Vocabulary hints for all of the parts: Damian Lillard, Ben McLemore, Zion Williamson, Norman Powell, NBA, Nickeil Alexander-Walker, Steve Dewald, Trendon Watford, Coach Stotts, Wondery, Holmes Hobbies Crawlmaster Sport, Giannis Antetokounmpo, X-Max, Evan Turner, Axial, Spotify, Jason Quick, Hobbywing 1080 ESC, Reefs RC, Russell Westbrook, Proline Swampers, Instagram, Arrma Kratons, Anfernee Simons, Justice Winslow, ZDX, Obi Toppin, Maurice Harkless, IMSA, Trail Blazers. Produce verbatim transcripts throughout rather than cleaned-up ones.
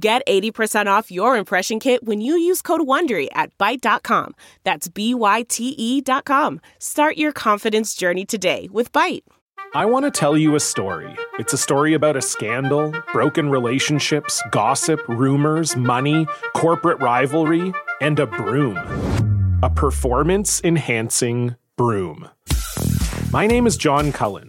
Get eighty percent off your impression kit when you use code WONDERY at Byte dot com. That's B Y T E dot com. Start your confidence journey today with Byte. I want to tell you a story. It's a story about a scandal, broken relationships, gossip, rumors, money, corporate rivalry, and a broom. A performance-enhancing broom. My name is John Cullen.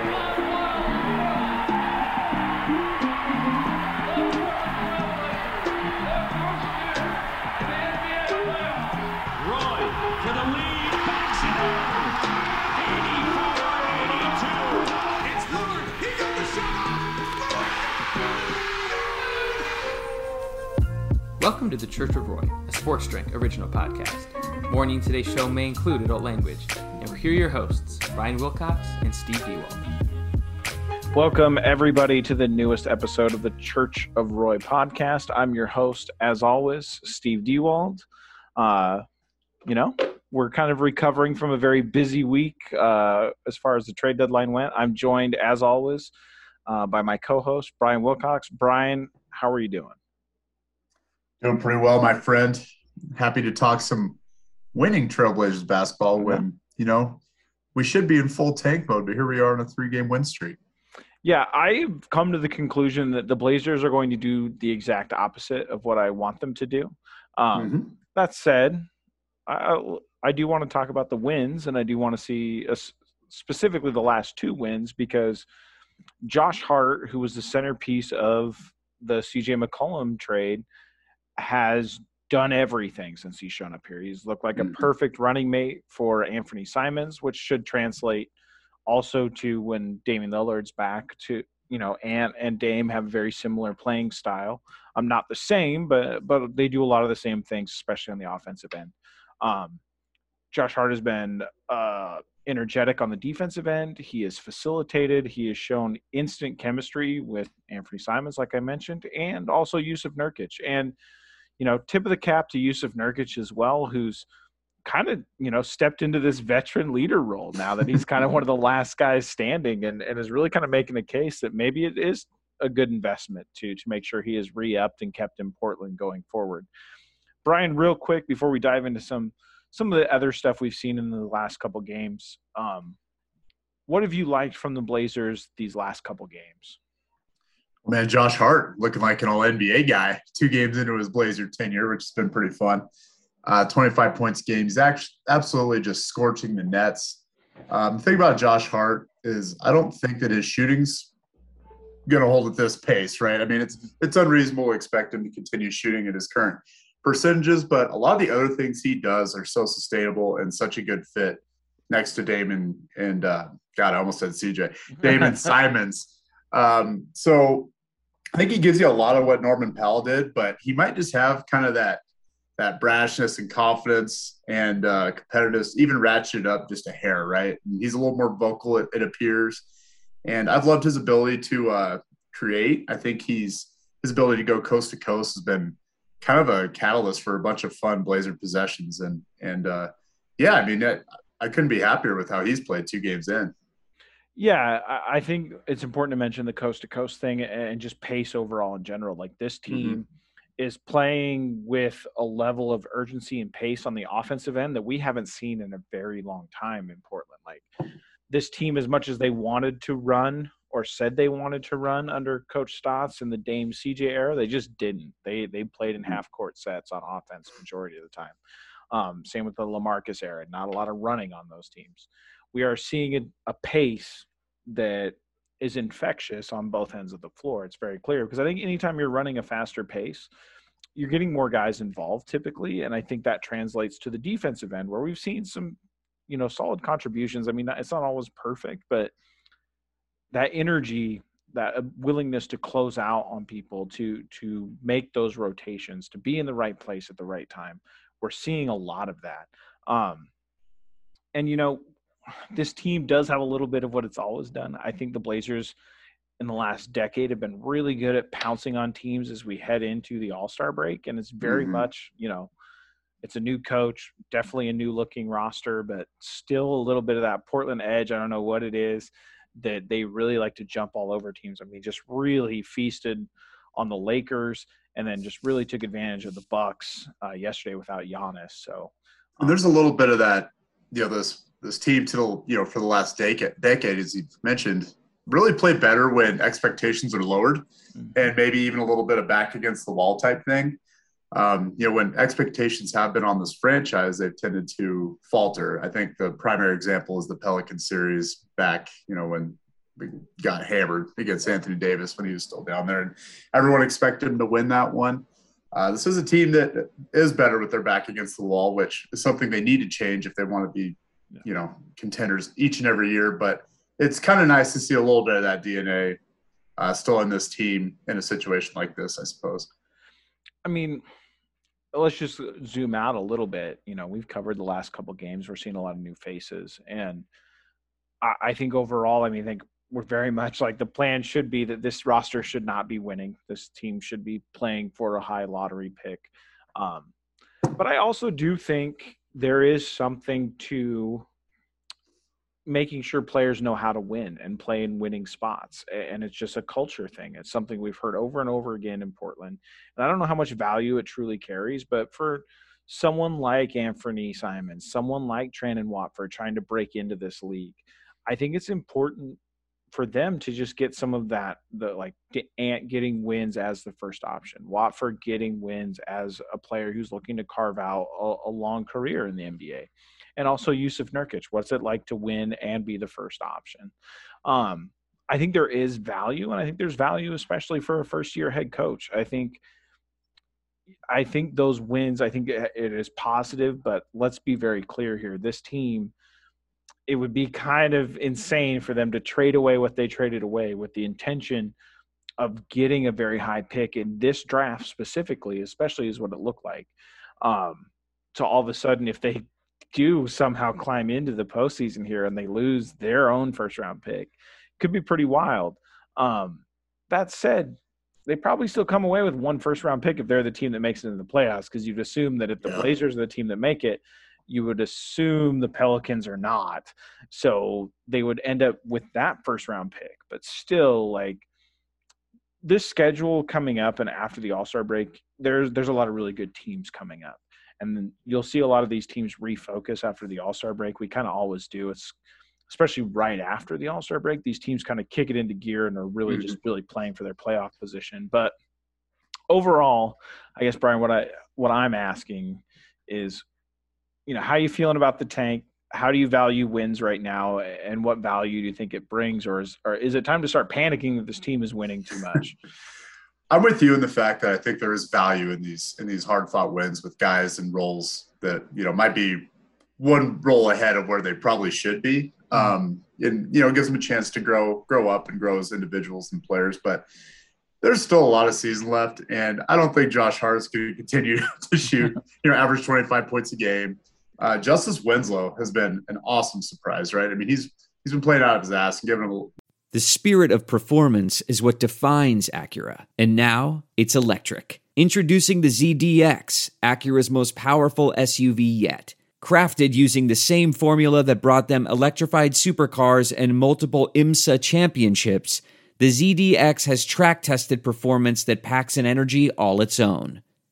Welcome to the Church of Roy, a sports drink original podcast. Warning, today's show may include adult language. And here are your hosts, Brian Wilcox and Steve Dewald. Welcome, everybody, to the newest episode of the Church of Roy podcast. I'm your host, as always, Steve Dewald. Uh, you know, we're kind of recovering from a very busy week uh, as far as the trade deadline went. I'm joined, as always, uh, by my co-host, Brian Wilcox. Brian, how are you doing? Doing pretty well, my friend. Happy to talk some winning Trail Blazers basketball when, you know, we should be in full tank mode, but here we are on a three-game win streak. Yeah, I've come to the conclusion that the Blazers are going to do the exact opposite of what I want them to do. Um, mm-hmm. That said, I, I do want to talk about the wins, and I do want to see a, specifically the last two wins, because Josh Hart, who was the centerpiece of the C J. McCollum trade, has done everything since he's shown up here. He's looked like a perfect running mate for Anfernee Simons, which should translate also to when Damian Lillard's back to, you know, and, and Dame have very similar playing style. I'm um, not the same, but, but they do a lot of the same things, especially on the offensive end. Um, Josh Hart has been uh, energetic on the defensive end. He is facilitated. He has shown instant chemistry with Anfernee Simons, like I mentioned, and also Jusuf Nurkić. And, you know, tip of the cap to Jusuf Nurkić as well, who's kind of, you know, stepped into this veteran leader role now that he's kind of one of the last guys standing and, and is really kind of making a case that maybe it is a good investment to, to make sure he is re-upped and kept in Portland going forward. Brian, real quick, before we dive into some some of the other stuff we've seen in the last couple games, um, what have you liked from the Blazers these last couple games? Man, Josh Hart looking like an all N B A guy. Two games into his Blazer tenure, which has been pretty fun. Uh, twenty-five points game. He's actually absolutely just scorching the nets. Um, the thing about Josh Hart is I don't think that his shooting's going to hold at this pace, right? I mean, it's it's unreasonable to expect him to continue shooting at his current percentages, but a lot of the other things he does are so sustainable and such a good fit next to Damon and, uh, God, I almost said C J, Damian Simons. Um, so I think he gives you a lot of what Norman Powell did, but he might just have kind of that, that brashness and confidence and uh, competitiveness, even ratcheted up just a hair, right? And he's a little more vocal, it, it appears. And I've loved his ability to uh, create. I think he's his ability to go coast to coast has been kind of a catalyst for a bunch of fun Blazer possessions. And, and uh, yeah, I mean, I, I couldn't be happier with how he's played two games in. Yeah, I think it's important to mention the coast to coast thing and just pace overall in general. Like this team mm-hmm. is playing with a level of urgency and pace on the offensive end that we haven't seen in a very long time in Portland. Like, this team, as much as they wanted to run or said they wanted to run under Coach Stotts in the Dame C J era, they just didn't. They they played in half-court sets on offense majority of the time. Um, same with the LaMarcus era, not a lot of running on those teams. We are seeing a, a pace that is infectious on both ends of the floor. It's very clear, because I think anytime you're running a faster pace, you're getting more guys involved typically, and I think that translates to the defensive end, where we've seen some, you know, solid contributions. I mean, it's not always perfect, but that energy, that willingness to close out on people, to to make those rotations, to be in the right place at the right time, we're seeing a lot of that. Um, and, you know, this team does have a little bit of what it's always done. I think the Blazers in the last decade have been really good at pouncing on teams as we head into the All-Star break. And it's very mm-hmm. much, you know, it's a new coach, definitely a new looking roster, but still a little bit of that Portland edge. I don't know what it is that they really like to jump all over teams. I mean, just really feasted on the Lakers and then just really took advantage of the Bucks uh, yesterday without Giannis. So um, there's a little bit of that, you know, this, This team, till you know, for the last decade, decade, as you mentioned, really played better when expectations are lowered, mm-hmm. and maybe even a little bit of back against the wall type thing. Um, you know, when expectations have been on this franchise, they've tended to falter. I think the primary example is the Pelican series back, you know, when we got hammered against Anthony Davis when he was still down there, and everyone expected him to win that one. Uh, this is a team that is better with their back against the wall, which is something they need to change if they want to be, you know, contenders each and every year. But it's kind of nice to see a little bit of that D N A uh, still in this team in a situation like this, I suppose. I mean, let's just zoom out a little bit. You know, we've covered the last couple of games. We're seeing a lot of new faces. And I, I think overall, I mean, I think we're very much like the plan should be that this roster should not be winning. This team should be playing for a high lottery pick. Um, but I also do think there is something to making sure players know how to win and play in winning spots. And it's just a culture thing. It's something we've heard over and over again in Portland. And I don't know how much value it truly carries, but for someone like Anfernee Simons, someone like Trendon Watford trying to break into this league, I think it's important for them to just get some of that, the like Ant getting wins as the first option, Watford getting wins as a player who's looking to carve out a, a long career in the N B A. And also Jusuf Nurkić, what's it like to win and be the first option? Um, I think there is value, and I think there's value especially for a first-year head coach. I think I think those wins, I think it, it is positive, but let's be very clear here. This team, it would be kind of insane for them to trade away what they traded away with the intention of getting a very high pick in this draft specifically, especially is what it looked like. Um, so all of a sudden, if they do somehow climb into the postseason here and they lose their own first round pick, it could be pretty wild. Um, that said, they probably still come away with one first round pick if they're the team that makes it into the playoffs, because you'd assume that if the Blazers are the team that make it, you would assume the Pelicans are not. So they would end up with that first round pick. But still, like, this schedule coming up and after the All-Star break, there's there's a lot of really good teams coming up. And then you'll see a lot of these teams refocus after the All-Star break. We kind of always do. It's especially right after the All-Star break, these teams kind of kick it into gear and are really mm-hmm. just really playing for their playoff position. But overall, I guess, Brian, what I what I'm asking is, you know, how are you feeling about the tank? How do you value wins right now? And what value do you think it brings? Or is, or is it time to start panicking that this team is winning too much? I'm with you in the fact that I think there is value in these, in these hard fought wins with guys and roles that, you know, might be one role ahead of where they probably should be. Mm-hmm. Um, and, you know, it gives them a chance to grow, grow up and grow as individuals and players, but there's still a lot of season left. And I don't think Josh Hart is going to continue to shoot, you know, average twenty-five points a game. Uh, Justice Winslow has been an awesome surprise, right? I mean, he's he's been playing out of his ass and giving him a... The spirit of performance is what defines Acura. And now it's electric. Introducing the Z D X, Acura's most powerful S U V yet. Crafted using the same formula that brought them electrified supercars and multiple IMSA championships, the Z D X has track-tested performance that packs an energy all its own.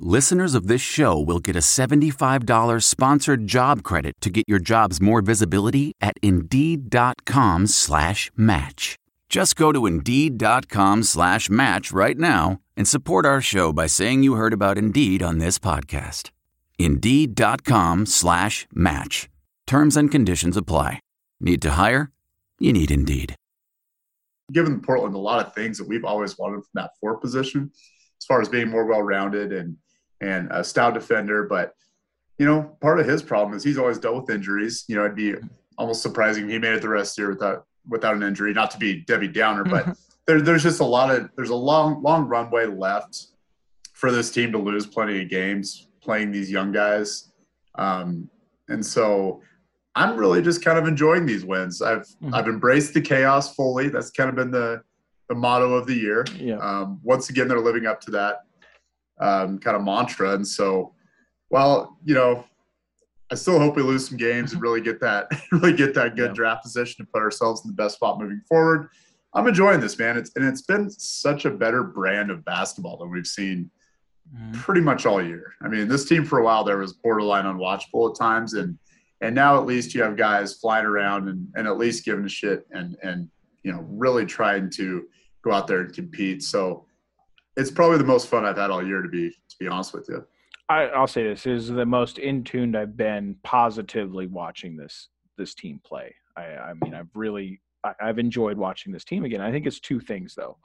listeners of this show will get a seventy-five dollars sponsored job credit to get your jobs more visibility at Indeed.com slash match. Just go to Indeed.com slash match right now and support our show by saying you heard about Indeed on this podcast. Indeed.com slash match. Terms and conditions apply. Need to hire? You need Indeed. Given Portland a lot of things that we've always wanted from that four position, as far as being more well-rounded and and a stout defender. But, you know, part of his problem is he's always dealt with injuries. You know, it'd be almost surprising he made it the rest of the year without without an injury, not to be Debbie Downer, but there, there's just a lot of – there's a long, long runway left for this team to lose plenty of games playing these young guys. Um, and so I'm really just kind of enjoying these wins. I've mm-hmm. I've embraced the chaos fully. That's kind of been the – the motto of the year. Yeah. Um, once again, they're living up to that um, kind of mantra. And so, well, you know, I still hope we lose some games and really get that, really get that good yeah. draft position to put ourselves in the best spot moving forward. I'm enjoying this, man. It's, and it's been such a better brand of basketball than we've seen mm. pretty much all year. I mean, this team for a while there was borderline unwatchable at times. And, and now at least you have guys flying around and, and at least giving a shit and, and, you know, really trying to go out there and compete. So it's probably the most fun I've had all year, to be to be honest with you. I, I'll say this is the most in tuned I've been positively watching this this team play. I, I mean, I've really I, I've enjoyed watching this team again. I think it's two things though.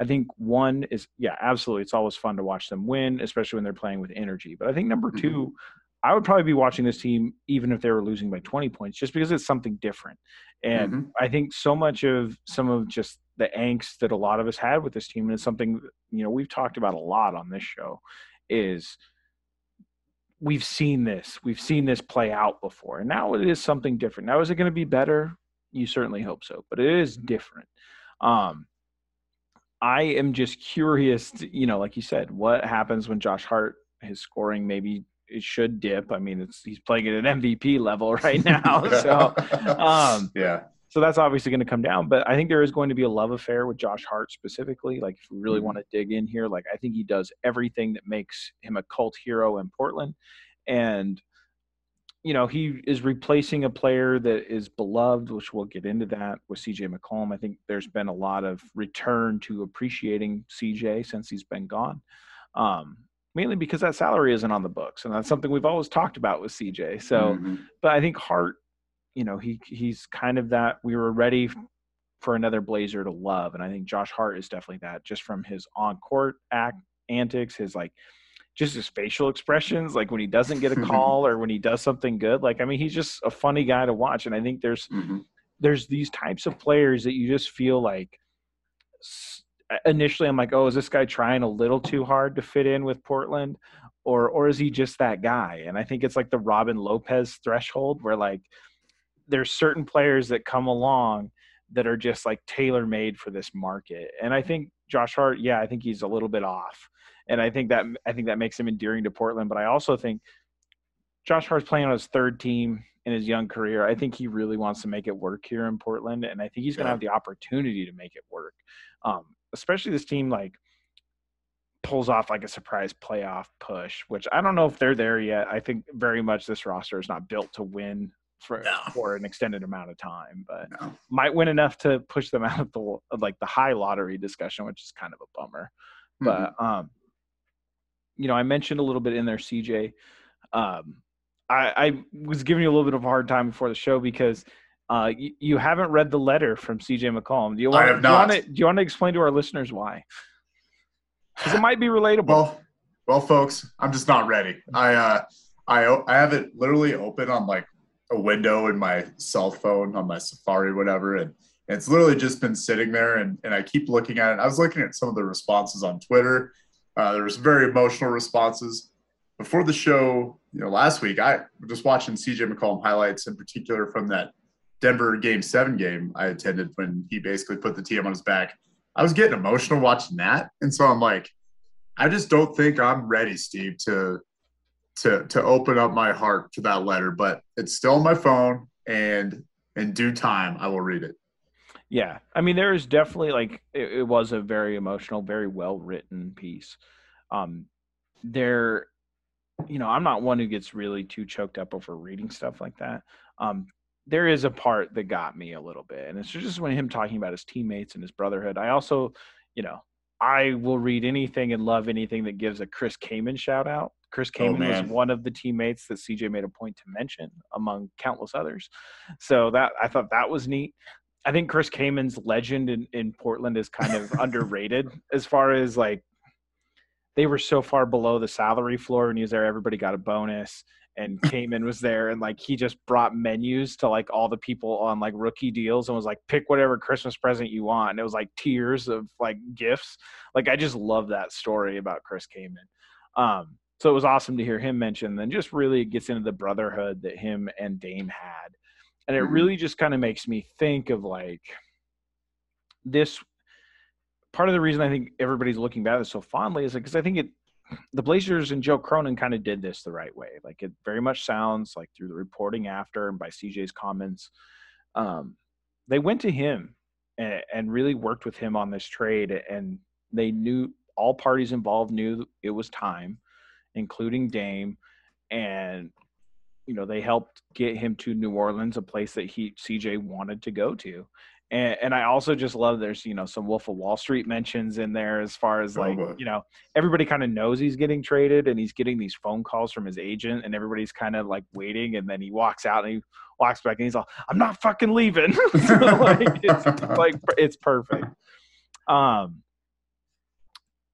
I think one is yeah, absolutely, it's always fun to watch them win, especially when they're playing with energy. But I think number two, mm-hmm. I would probably be watching this team even if they were losing by twenty points, just because it's something different. And mm-hmm. I think so much of some of just the angst that a lot of us had with this team, and it's something, you know, we've talked about a lot on this show, is we've seen this. We've seen this play out before, and now it is something different. Now, is it going to be better? You certainly hope so, but it is different. Um, I am just curious, to, you know, like you said, what happens when Josh Hart, his scoring maybe – it should dip. I mean, it's, he's playing at an M V P level right now. So, um, yeah. So that's obviously going to come down, but I think there is going to be a love affair with Josh Hart specifically. Like if we really mm-hmm. want to dig in here, like I think he does everything that makes him a cult hero in Portland. And, you know, he is replacing a player that is beloved, which we'll get into that with C J. McCollum. I think there's been a lot of return to appreciating C J since he's been gone. Um, Mainly because that salary isn't on the books, and that's something we've always talked about with C J. So, mm-hmm. but I think Hart, you know, he he's kind of that we were ready for another Blazer to love, and I think Josh Hart is definitely that, just from his on-court act antics, his like, just his facial expressions, like when he doesn't get a call or when he does something good. Like I mean, he's just a funny guy to watch, and I think there's mm-hmm. there's these types of players that you just feel like. Initially, I'm like, oh, is this guy trying a little too hard to fit in with Portland, or or is he just that guy? And I think it's like the Robin Lopez threshold where, like, there's certain players that come along that are just, like, tailor-made for this market. And I think Josh Hart, yeah, I think he's a little bit off. And I think that I think that makes him endearing to Portland. But I also think Josh Hart's playing on his third team in his young career. I think he really wants to make it work here in Portland, and I think he's going to have the opportunity to make it work. Um, especially this team, like, pulls off, like, a surprise playoff push, which I don't know if they're there yet. I think very much this roster is not built to win for, no. for an extended amount of time, but no. might win enough to push them out of, the of like, the high lottery discussion, which is kind of a bummer. Mm-hmm. But, um, you know, I mentioned a little bit in there, C J. Um, I, I was giving you a little bit of a hard time before the show because – Uh, you, you haven't read the letter from C J. McCollum. Do you want, I have not. Do you want to, do you want to explain to our listeners why? Because it might be relatable. Well, well, folks, I'm just not ready. I, uh, I, I have it literally open on like a window in my cell phone on my Safari, whatever, and it's literally just been sitting there. And and I keep looking at it. I was looking at some of the responses on Twitter. Uh, there was very emotional responses. before the show, you know, last week, I was just watching C J. McCollum highlights, in particular from that Denver Game seven game I attended when he basically put the team on his back. I was getting emotional watching that. And so I'm like, I just don't think I'm ready, Steve, to to to open up my heart to that letter. But it's still on my phone, and in due time, I will read it. Yeah. I mean, there is definitely, like, it, it was a very emotional, very well-written piece. Um, there, you know, I'm not one who gets really too choked up over reading stuff like that. Um, there is a part that got me a little bit, and it's just when him talking about his teammates and his brotherhood. I also, you know, I will read anything and love anything that gives a Chris Kaman shout out. Chris Kaman oh, was one of the teammates that C J made a point to mention among countless others. So that, I thought that was neat. I think Chris Kaman's legend in, in Portland is kind of underrated, as far as, like, they were so far below the salary floor when he was there. Everybody got a bonus, and Kaman was there, and, like, he just brought menus to, like, all the people on, like, rookie deals and was like, pick whatever Christmas present you want. And it was like tiers of, like, gifts. Like, I just love that story about Chris Kaman. Um, So it was awesome to hear him mention. Then just really gets into the brotherhood that him and Dame had. And it really just kind of makes me think of, like, this part of the reason I think everybody's looking back at it so fondly is because, like, I think it, the Blazers and Joe Cronin kind of did this the right way. Like, it very much sounds like, through the reporting after and by C J's comments, um, they went to him and, and really worked with him on this trade. And they knew, all parties involved knew it was time, including Dame, and, you know, they helped get him to New Orleans, a place that he, C J, wanted to go to. And, and I also just love, there's, you know, some Wolf of Wall Street mentions in there, as far as, like, oh, you know, everybody kind of knows he's getting traded, and he's getting these phone calls from his agent, and everybody's kind of, like, waiting, and then he walks out and he walks back and he's all, I'm not fucking leaving. So, like, it's, like, it's perfect. Um,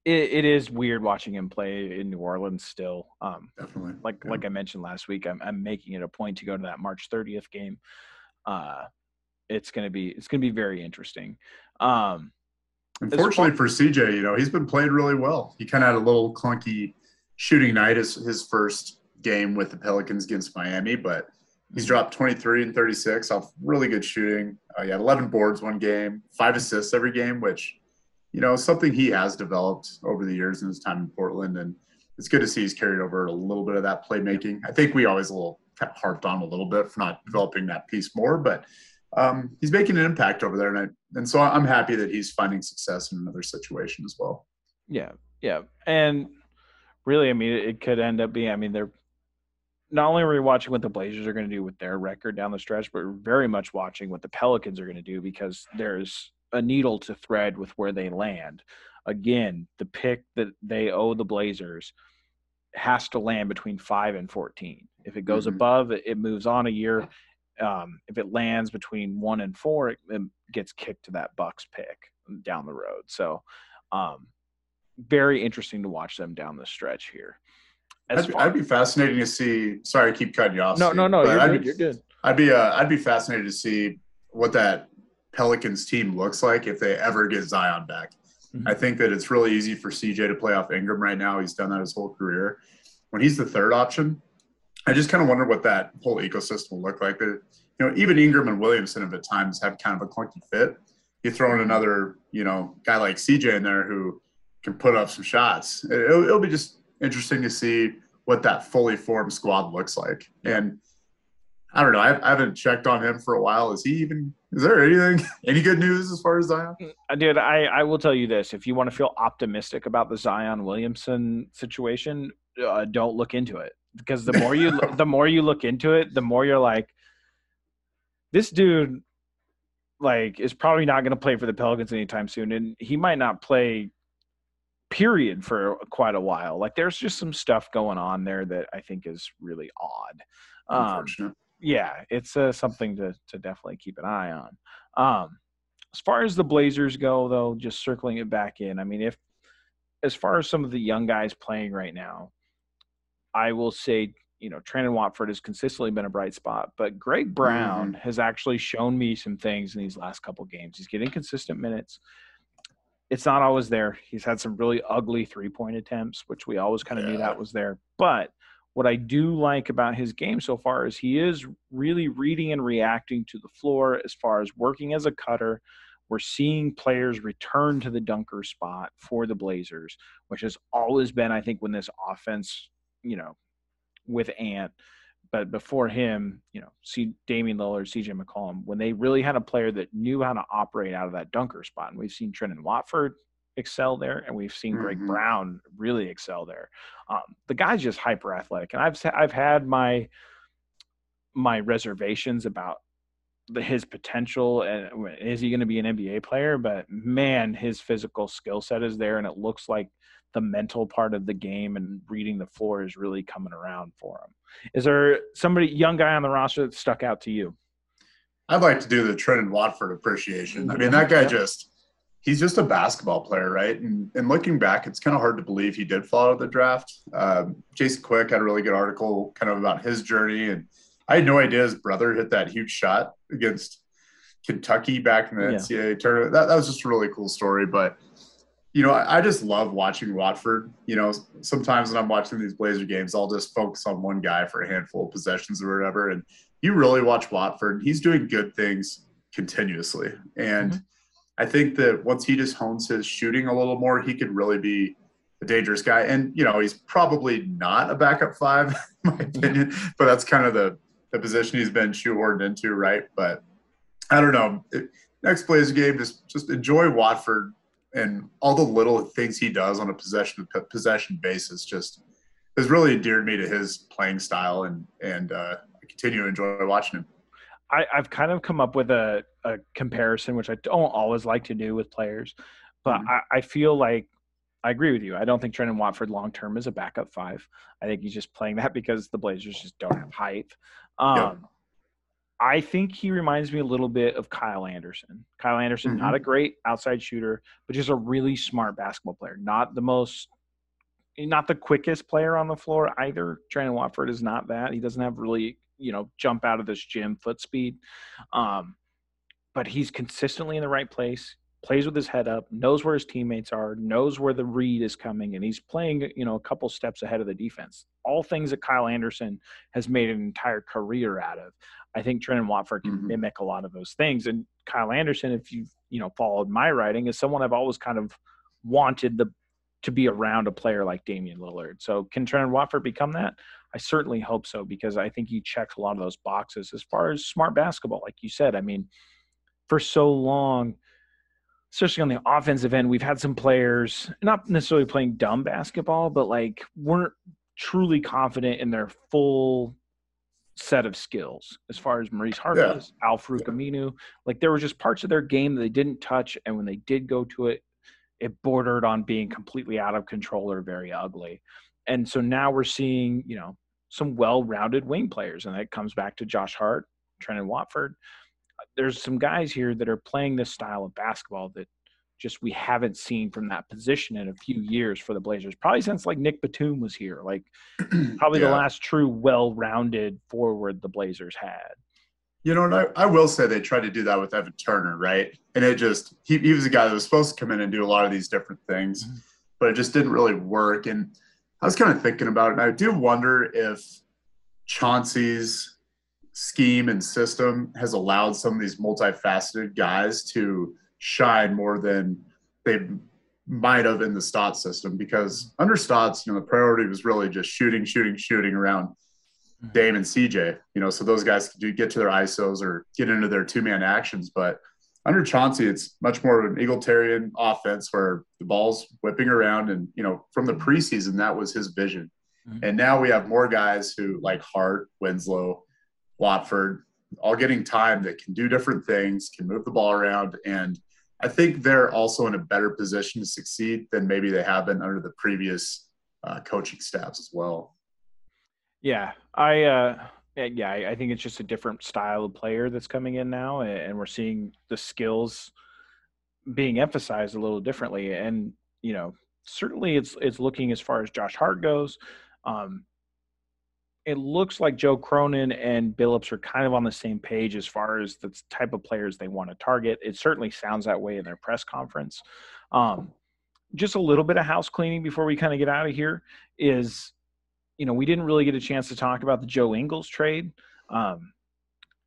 It, it is weird watching him play in New Orleans still. Um, Definitely. Like yeah. like I mentioned last week, I'm I'm making it a point to go to that March thirtieth game. Uh, it's gonna be it's gonna be very interesting. Um, Unfortunately for C J, you know, he's been playing really well. He kind of had a little clunky shooting night as his first game with the Pelicans against Miami, but he's dropped twenty-three and thirty-six off really good shooting. Uh, he had eleven boards one game, five assists every game, which, you know, something he has developed over the years in his time in Portland, and it's good to see he's carried over a little bit of that playmaking. I think we always a little kind of harped on a little bit for not developing that piece more, but um, he's making an impact over there, and I, and so I'm happy that he's finding success in another situation as well. Yeah, yeah, and really, I mean, it could end up being, I mean, they're not only are we watching what the Blazers are going to do with their record down the stretch, but we're very much watching what the Pelicans are going to do, because there's a needle to thread with where they land. Again, the pick that they owe the Blazers has to land between five and fourteen. If it goes mm-hmm. above, it moves on a year. Um, if it lands between one and four, it, it gets kicked to that Bucks pick down the road. So um, very interesting to watch them down the stretch here. As I'd, be, far- I'd be fascinated to see, sorry, I keep cutting you off. No, Steve, no, no, you're good, be, you're good. I'd be, uh, I'd be fascinated to see what that Pelicans team looks like if they ever get Zion back. Mm-hmm. I think that it's really easy for C J to play off Ingram right now. He's done that his whole career. When he's the third option, I just kind of wonder what that whole ecosystem will look like. You know, even Ingram and Williamson have at times have kind of a clunky fit. You throw in another, you know, guy like C J in there who can put up some shots. It'll, it'll be just interesting to see what that fully formed squad looks like. And I don't know. I, I haven't checked on him for a while. Is he even – is there anything – any good news as far as Zion? Dude, I, I will tell you this. If you want to feel optimistic about the Zion Williamson situation, uh, don't look into it. Because the more you the more you look into it, the more you're like, this dude, like, is probably not going to play for the Pelicans anytime soon, and he might not play – period for quite a while. Like, there's just some stuff going on there that I think is really odd. Um, yeah, it's uh, something to to definitely keep an eye on. Um, as far as the Blazers go, though, just circling it back in. I mean, if as far as some of the young guys playing right now, I will say, you know, Trendon Watford has consistently been a bright spot, but Greg Brown mm-hmm. has actually shown me some things in these last couple games. He's getting consistent minutes. It's not always there. He's had some really ugly three-point attempts, which we always kind of yeah. knew that was there. But What I do like about his game so far is he is really reading and reacting to the floor as far as working as a cutter. We're seeing players return to the dunker spot for the Blazers, which has always been, I think, when this offense, you know, with Ant, but before him, you know, see Damian Lillard, C J. McCollum, when they really had a player that knew how to operate out of that dunker spot. And we've seen Trendon Watford excel there, and we've seen mm-hmm. Greg Brown really excel there. Um, the guy's just hyper athletic, and I've I've had my my reservations about the, his potential and is he going to be an N B A player? But man, his physical skill set is there, and it looks like the mental part of the game and reading the floor is really coming around for him. Is there somebody young guy on the roster that stuck out to you? I'd like to do the Trendon Watford appreciation. I mean, that guy just. He's just a basketball player, right? And, and looking back, it's kind of hard to believe he did fall out of the draft. Um, Jason Quick had a really good article kind of about his journey, and I had no idea his brother hit that huge shot against Kentucky back in the yeah. N C double A tournament. That, that was just a really cool story. But, you know, I, I just love watching Watford. You know, sometimes when I'm watching these Blazer games, I'll just focus on one guy for a handful of possessions or whatever. And you really watch Watford. He's doing good things continuously. And mm-hmm. I think that once he just hones his shooting a little more, he could really be a dangerous guy. And, you know, he's probably not a backup five, in my opinion, but that's kind of the, the position he's been shoehorned into, right? But I don't know. It, next Blazer game, just, just enjoy Watford and all the little things he does on a possession possession basis just has really endeared me to his playing style, and, and uh, I continue to enjoy watching him. I, I've kind of come up with a, a comparison, which I don't always like to do with players, but mm-hmm. I, I feel like I agree with you. I don't think Trendon Watford long-term is a backup five. I think he's just playing that because the Blazers just don't have height. Um, yep. I think he reminds me a little bit of Kyle Anderson. Kyle Anderson, mm-hmm. not a great outside shooter, but just a really smart basketball player. Not the most – not the quickest player on the floor either. Trendon Watford is not that. He doesn't have really – you know, jump out of this gym foot speed. Um, but he's consistently in the right place, plays with his head up, knows where his teammates are, knows where the read is coming, and he's playing, you know, a couple steps ahead of the defense. All things that Kyle Anderson has made an entire career out of. I think Trendon Watford can mm-hmm. mimic a lot of those things. And Kyle Anderson, if you've, you know, followed my writing, is someone I've always kind of wanted the, to be around a player like Damian Lillard. So can Trendon Watford become that? I certainly hope so, because I think he checks a lot of those boxes as far as smart basketball. Like you said, I mean, for so long, especially on the offensive end, we've had some players not necessarily playing dumb basketball, but like weren't truly confident in their full set of skills as far as Maurice Harkless, yeah. Al Farouk yeah. Aminu. Like there were just parts of their game that they didn't touch. And when they did go to it, it bordered on being completely out of control or very ugly. And so now we're seeing, you know, some well-rounded wing players, and that comes back to Josh Hart, Trendon Watford. There's some guys here that are playing this style of basketball that just we haven't seen from that position in a few years for the Blazers, probably since, like, Nick Batum was here, like probably yeah. the last true well-rounded forward the Blazers had. You know, and I, I will say they tried to do that with Evan Turner, right? And it just he, – he was a guy that was supposed to come in and do a lot of these different things, mm-hmm. but it just didn't really work. And – I was kind of thinking about it, and I do wonder if Chauncey's scheme and system has allowed some of these multifaceted guys to shine more than they might have in the Stotts system, because under Stotts, you know, the priority was really just shooting, shooting, shooting around Dame and C J, you know, so those guys could do get to their I S Os or get into their two-man actions. But under Chauncey, it's much more of an egalitarian offense where the ball's whipping around. And, you know, from the preseason, that was his vision. Mm-hmm. And now we have more guys who, like Hart, Winslow, Watford, all getting time that can do different things, can move the ball around. And I think they're also in a better position to succeed than maybe they have been under the previous uh, coaching staffs as well. Yeah, I uh... – Yeah, I think it's just a different style of player that's coming in now, and we're seeing the skills being emphasized a little differently. And, you know, certainly it's it's looking as far as Josh Hart goes. Um, it looks like Joe Cronin and Billups are kind of on the same page as far as the type of players they want to target. It certainly sounds that way in their press conference. Um, just a little bit of house cleaning before we kind of get out of here is – you know, we didn't really get a chance to talk about the Joe Ingles trade. Um,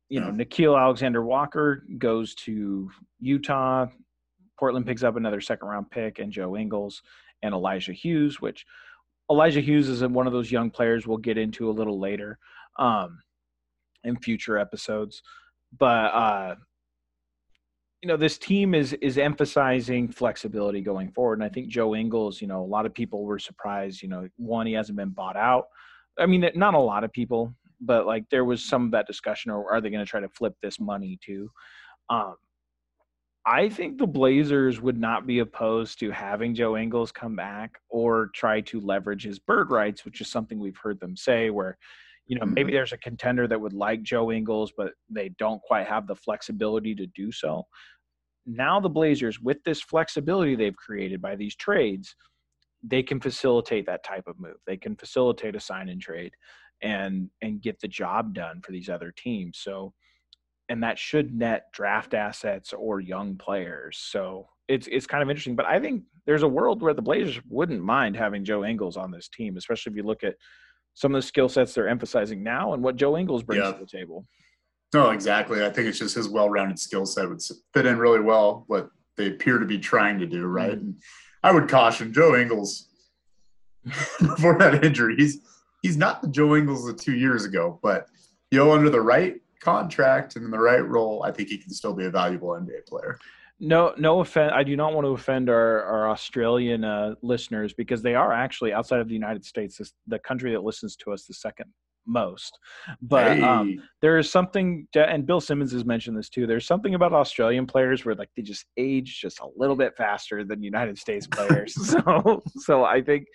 you know, Nickeil Alexander-Walker goes to Utah. Portland picks up another second-round pick and Joe Ingles and Elijah Hughes, which Elijah Hughes is one of those young players we'll get into a little later um, in future episodes. But, uh, you know, this team is is emphasizing flexibility going forward. And I think Joe Ingles, you know, a lot of people were surprised. You know, one, he hasn't been bought out. I mean, not a lot of people, but, like, there was some of that discussion, or are they going to try to flip this money too? Um, I think the Blazers would not be opposed to having Joe Ingles come back or try to leverage his bird rights, which is something we've heard them say where, you know, maybe there's a contender that would like Joe Ingles, but they don't quite have the flexibility to do so. Now the Blazers, with this flexibility they've created by these trades, they can facilitate that type of move. They can facilitate a sign and trade and and get the job done for these other teams. So, and that should net draft assets or young players. So it's it's kind of interesting. But I think there's a world where the Blazers wouldn't mind having Joe Ingles on this team, especially if you look at some of the skill sets they're emphasizing now and what Joe Ingles brings yeah. to the table. No, exactly. I think it's just his well-rounded skill set would fit in really well what they appear to be trying to do, right? Mm-hmm. And I would caution Joe Ingles before that injury. He's he's not the Joe Ingles of two years ago, but you know, under the right contract and in the right role, I think he can still be a valuable N B A player. No, no offense. I do not want to offend our, our Australian uh, listeners, because they are actually, outside of the United States, this, the country that listens to us the second most. But hey. um, there is something, to, and Bill Simmons has mentioned this too, there's something about Australian players where, like, they just age just a little bit faster than United States players. so, so I think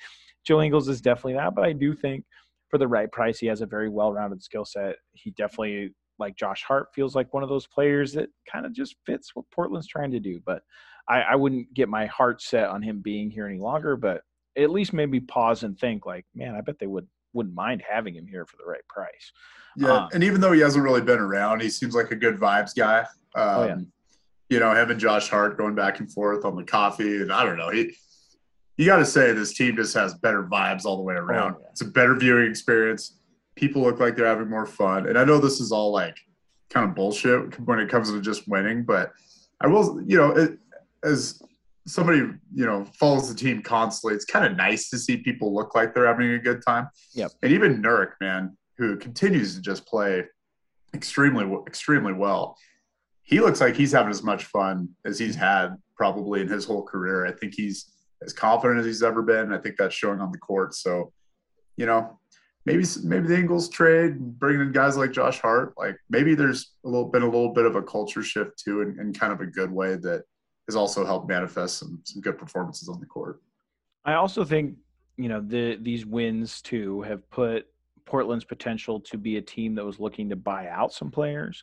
Joe Ingles is definitely that, but I do think for the right price, he has a very well-rounded skill set. He definitely, like Josh Hart, feels like one of those players that kind of just fits what Portland's trying to do. But I, I wouldn't get my heart set on him being here any longer, but at least made me pause and think, like, man, I bet they would, wouldn't mind having him here for the right price. Yeah, um, and even though he hasn't really been around, he seems like a good vibes guy. Um, oh, yeah. You know, him and Josh Hart going back and forth on the coffee, and I don't know. He, you got to say this team just has better vibes all the way around. Oh, yeah. It's a better viewing experience. People look like they're having more fun. And I know this is all, like, kind of bullshit when it comes to just winning, but I will, you know, it, as somebody, you know, follows the team constantly, it's kind of nice to see people look like they're having a good time. Yep. And even Nurk, man, who continues to just play extremely, extremely well, he looks like he's having as much fun as he's had probably in his whole career. I think he's as confident as he's ever been. I think that's showing on the court. So, you know, Maybe maybe the Ingles trade, bringing in guys like Josh Hart, like maybe there's a little been a little bit of a culture shift too, in, in kind of a good way that has also helped manifest some some good performances on the court. I also think, you know, the these wins too have put Portland's potential to be a team that was looking to buy out some players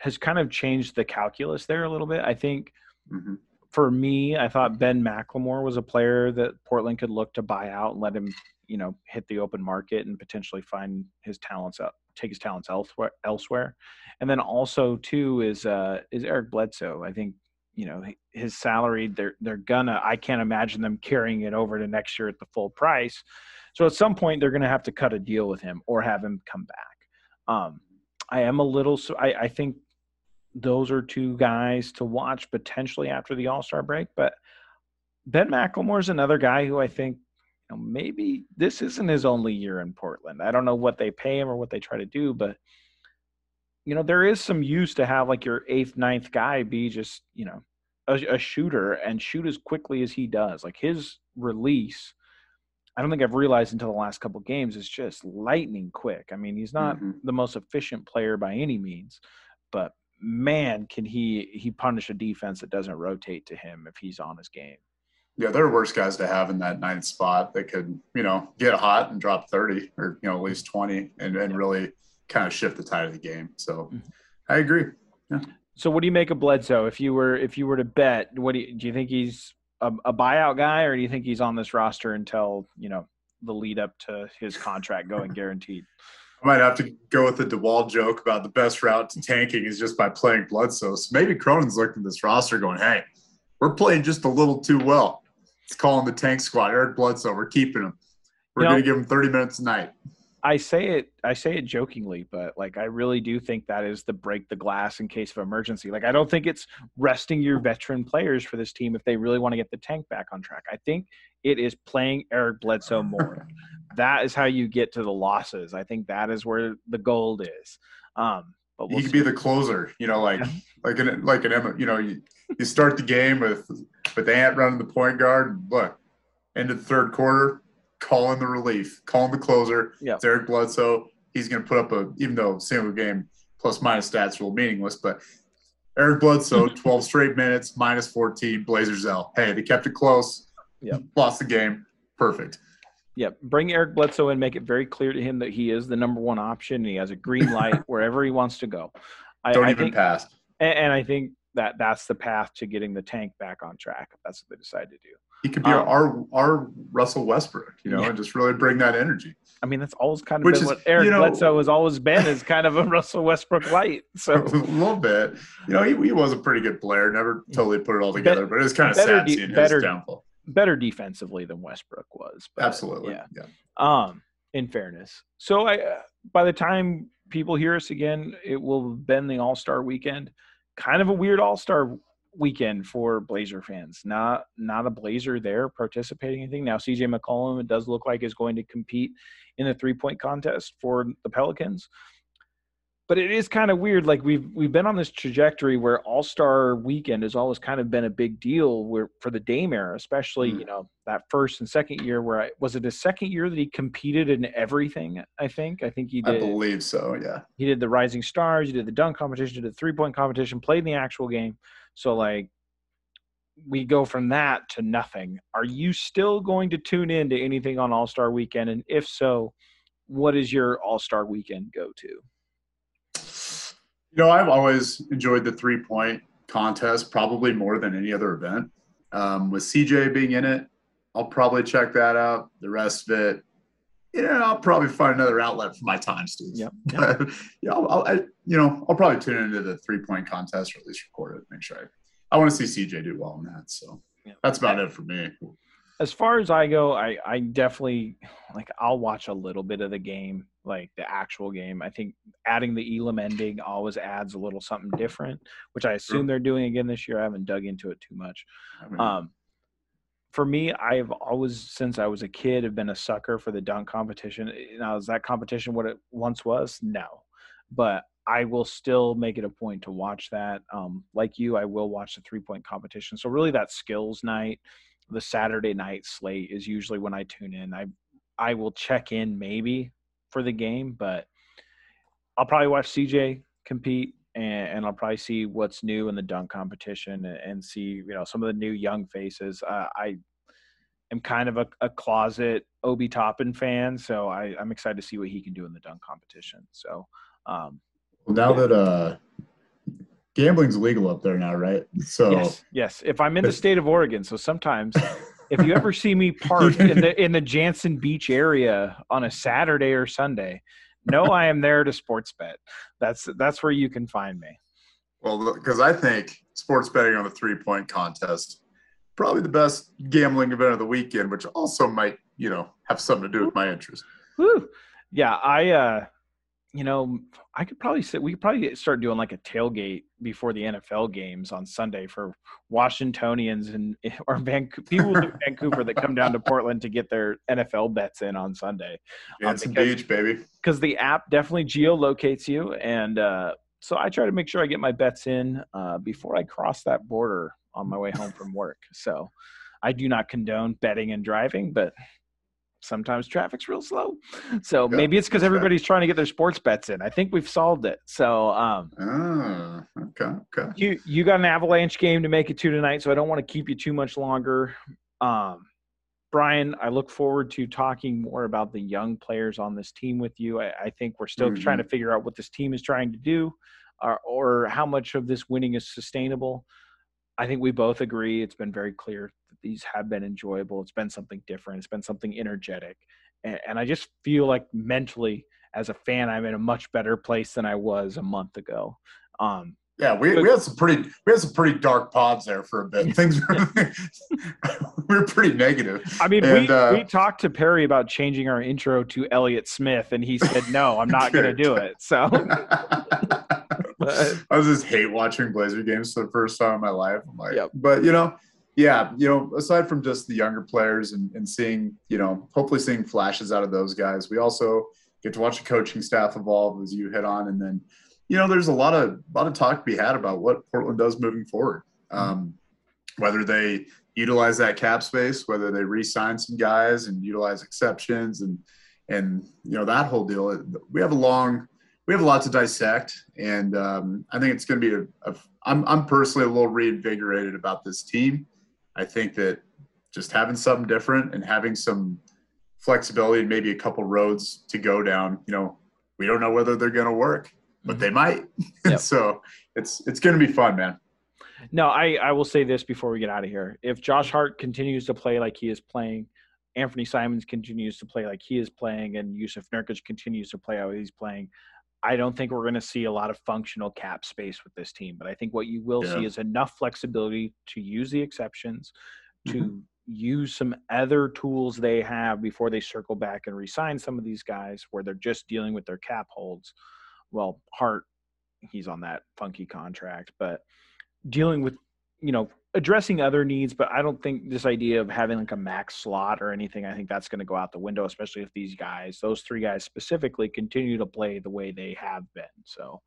has kind of changed the calculus there a little bit. I think mm-hmm. for me, I thought Ben McLemore was a player that Portland could look to buy out and let him, you know, hit the open market and potentially find his talents up, take his talents elsewhere, elsewhere. And then also too is, uh, is Eric Bledsoe. I think, you know, his salary, they're, they're gonna, I can't imagine them carrying it over to next year at the full price. So at some point they're going to have to cut a deal with him or have him come back. Um, I am a little, so I, I think those are two guys to watch potentially after the All-Star break, but Ben McLemore is another guy who I think, you know, maybe this isn't his only year in Portland. I don't know what they pay him or what they try to do, but, you know, there is some use to have, like, your eighth, ninth guy be just, you know, a, a shooter and shoot as quickly as he does. Like, his release, I don't think I've realized until the last couple games, is just lightning quick. I mean, he's not mm-hmm. the most efficient player by any means, but man, can he he punish a defense that doesn't rotate to him if he's on his game. Yeah, there are worse guys to have in that ninth spot that could, you know, get hot and drop thirty or, you know, at least twenty and, and really kind of shift the tide of the game. So mm-hmm. I agree. Yeah. So what do you make of Bledsoe? If you were if you were to bet, what do you, do you think he's a, a buyout guy, or do you think he's on this roster until, you know, the lead up to his contract going guaranteed? I might have to go with the Dewald joke about the best route to tanking is just by playing Bledsoe. So maybe Cronin's looking at this roster going, hey, we're playing just a little too well. It's calling the tank squad. Eric Bledsoe, we're keeping him. We're going to give him thirty minutes a night. I say it I say it jokingly, but like I really do think that is the break the glass in case of emergency. Like I don't think it's resting your veteran players for this team if they really want to get the tank back on track. I think it is playing Eric Bledsoe more. That is how you get to the losses. I think that is where the gold is. Um, but we'll he could be the closer, you know, like like an like an you know, you, you start the game with with Ant running the point guard. Look, end of the third quarter. Calling the relief, calling the closer. Yeah. It's Eric Bledsoe. He's going to put up a, even though single game plus minus stats are meaningless, but Eric Bledsoe, twelve straight minutes, minus fourteen, Blazers L. Hey, they kept it close. Yep. Lost the game. Perfect. Yeah. Bring Eric Bledsoe in, make it very clear to him that he is the number one option and he has a green light wherever he wants to go. I, Don't I even think, pass. And, and I think that that's the path to getting the tank back on track. If that's what they decide to do. He could be um, our our Russell Westbrook, you know, yeah. and just really bring that energy. I mean, that's always kind of Which been is, what Eric you know, Bledsoe has always been is kind of a Russell Westbrook light. So a little bit, you know, he, he was a pretty good player. Never totally put it all together, but it was kind of sad de- seeing better, his downfall. Better defensively than Westbrook was. But, Absolutely, yeah. yeah. Um, in fairness, so I uh, by the time people hear us again, it will have been the All-Star Weekend. Kind of a weird All-Star Weekend for Blazer fans. Not not a Blazer there participating in anything. Now C J McCollum, it does look like, is going to compete in the three-point contest for the Pelicans. But it is kind of weird. Like we've we've been on this trajectory where All-Star Weekend has always kind of been a big deal where for the Dame era, especially, mm. you know, that first and second year where I was it his second year that he competed in everything, I think. I think he did I believe so, yeah. He did the Rising Stars, he did the dunk competition, did the three-point competition, played in the actual game. So, like, we go from that to nothing. Are you still going to tune in to anything on All-Star Weekend? And if so, what is your All-Star Weekend go-to? You know, I've always enjoyed the three-point contest probably more than any other event. Um, with C J being in it, I'll probably check that out. The rest of it, you know, I'll probably find another outlet for my time, Steve. Yeah. But, you know, I'll, I, you know, I'll probably tune into the three-point contest or at least record it. Make sure I, I want to see C J do well in that. So yeah. that's about I, it for me. As far as I go, I, I definitely like. I'll watch a little bit of the game, like the actual game. I think adding the Elam ending always adds a little something different, which I assume sure. they're doing again this year. I haven't dug into it too much. I mean, um, For me, I've always, since I was a kid, have been a sucker for the dunk competition. Now, is that competition what it once was? No. But I will still make it a point to watch that. Um, like you, I will watch the three-point competition. So really that skills night, the Saturday night slate is usually when I tune in. I I will check in maybe for the game, but I'll probably watch C J compete. And, and I'll probably see what's new in the dunk competition and, and see, you know, some of the new young faces. Uh, I am kind of a, a closet Obi Toppin fan, so I, I'm excited to see what he can do in the dunk competition. So um, well, now yeah. that uh, gambling's legal up there now, right? So yes, yes. If I'm in the state of Oregon, so sometimes if you ever see me parked in the in the Jansen Beach area on a Saturday or Sunday. No, I am there to sports bet. That's that's where you can find me. Well, because I think sports betting on the three-point contest, probably the best gambling event of the weekend, which also might, you know, have something to do with my interest. Woo. Yeah, I, uh, you know, I could probably sit. We could probably start doing like a tailgate before the N F L games on Sunday for Washingtonians and or Vancouver, people in Vancouver that come down to Portland to get their N F L bets in on Sunday. Yeah, um, it's because, a beach, baby. Because the app definitely geolocates you, and uh, so I try to make sure I get my bets in uh, before I cross that border on my way home from work. So I do not condone betting and driving, but sometimes traffic's real slow. So yeah, maybe it's because everybody's trying to get their sports bets in. I think we've solved it. So um, oh, okay, okay. You, you got an Avalanche game to make it to tonight, so I don't want to keep you too much longer. Um, Brian, I look forward to talking more about the young players on this team with you. I, I think we're still mm-hmm. trying to figure out what this team is trying to do or, or how much of this winning is sustainable. I think we both agree it's been very clear that these have been enjoyable. It's been something different. It's been something energetic. And, and I just feel like mentally as a fan, I'm in a much better place than I was a month ago. Um, Yeah, we, we had some pretty we had some pretty dark pods there for a bit. Things were we were pretty negative. I mean, and, we, uh, we talked to Perry about changing our intro to Elliott Smith, and he said, "No, I'm not going to do it." So I was just hate watching Blazer games for the first time in my life. I'm like, yep. But you know, yeah, you know, aside from just the younger players and, and seeing, you know, hopefully seeing flashes out of those guys, we also get to watch the coaching staff evolve, as you hit on, and then. You know, there's a lot of a lot of talk to be had about what Portland does moving forward, um, whether they utilize that cap space, whether they re-sign some guys and utilize exceptions, and and you know that whole deal. We have a long, we have a lot to dissect, and um, I think it's going to be. A, a, I'm I'm personally a little reinvigorated about this team. I think that just having something different and having some flexibility and maybe a couple roads to go down. You know, we don't know whether they're going to work. But they might. Yep. So it's it's going to be fun, man. No, I, I will say this before we get out of here. If Josh Hart continues to play like he is playing, Anfernee Simons continues to play like he is playing, and Jusuf Nurkić continues to play how he's playing, I don't think we're going to see a lot of functional cap space with this team. But I think what you will yeah. see is enough flexibility to use the exceptions, to mm-hmm. use some other tools they have before they circle back and re-sign some of these guys where they're just dealing with their cap holds. Well, Hart, he's on that funky contract, but dealing with, you know, addressing other needs. But I don't think this idea of having like a max slot or anything, I think that's going to go out the window, especially if these guys, those three guys specifically, continue to play the way they have been. So,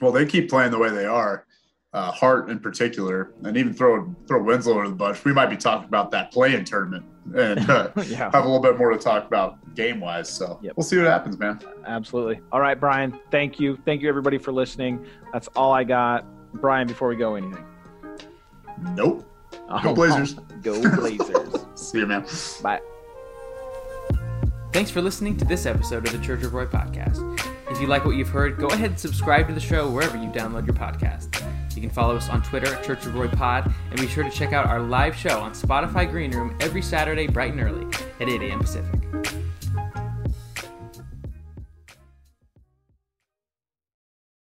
well, they keep playing the way they are, uh, Hart in particular, and even throw throw Winslow into the bunch. We might be talking about that play-in tournament and uh, yeah. have a little bit more to talk about game-wise, so yep. we'll see what happens, man. Absolutely. All right, Brian, thank you. Thank you, everybody, for listening. That's all I got. Brian, before we go, anything? Nope. Oh, go Blazers. Go Blazers. See you, man. Bye. Thanks for listening to this episode of the Church of Roy podcast. If you like what you've heard, go ahead and subscribe to the show wherever you download your podcast. You can follow us on Twitter at Church of Roy Pod, and be sure to check out our live show on Spotify Green Room every Saturday bright and early at eight a.m. Pacific.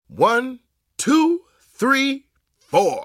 One, two, three, four.